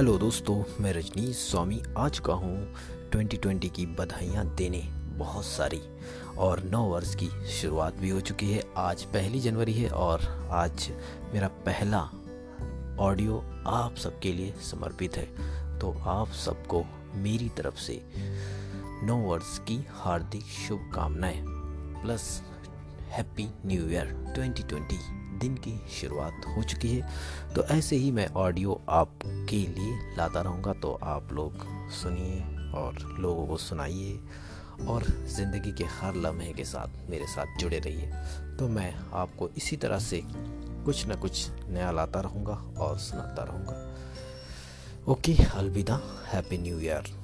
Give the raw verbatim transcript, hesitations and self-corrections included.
Hello दोस्तों, मैं रजनी स्वामी आज का हूँ ट्वेंटी ट्वेंटी की बधाइयाँ देने बहुत सारी। और नौ वर्ष की शुरुआत भी हो चुकी है। आज पहली जनवरी है और आज मेरा पहला ऑडियो आप सबके लिए समर्पित है। तो आप सबको मेरी तरफ से नौ वर्ष की हार्दिक शुभकामनाएं plus happy new year twenty twenty. दिन की शुरुआत हो चुकी है, तो ऐसे ही मैं ऑडियो आपके लिए लाता रहूँगा। तो आप लोग सुनिए और लोगों को सुनाइए और ज़िंदगी के हर लम्हे के साथ मेरे साथ जुड़े रहिए। तो मैं आपको इसी तरह से कुछ ना कुछ नया लाता रहूँगा और सुनाता रहूँगा। ओके, अलविदा, हैप्पी न्यू ईयर।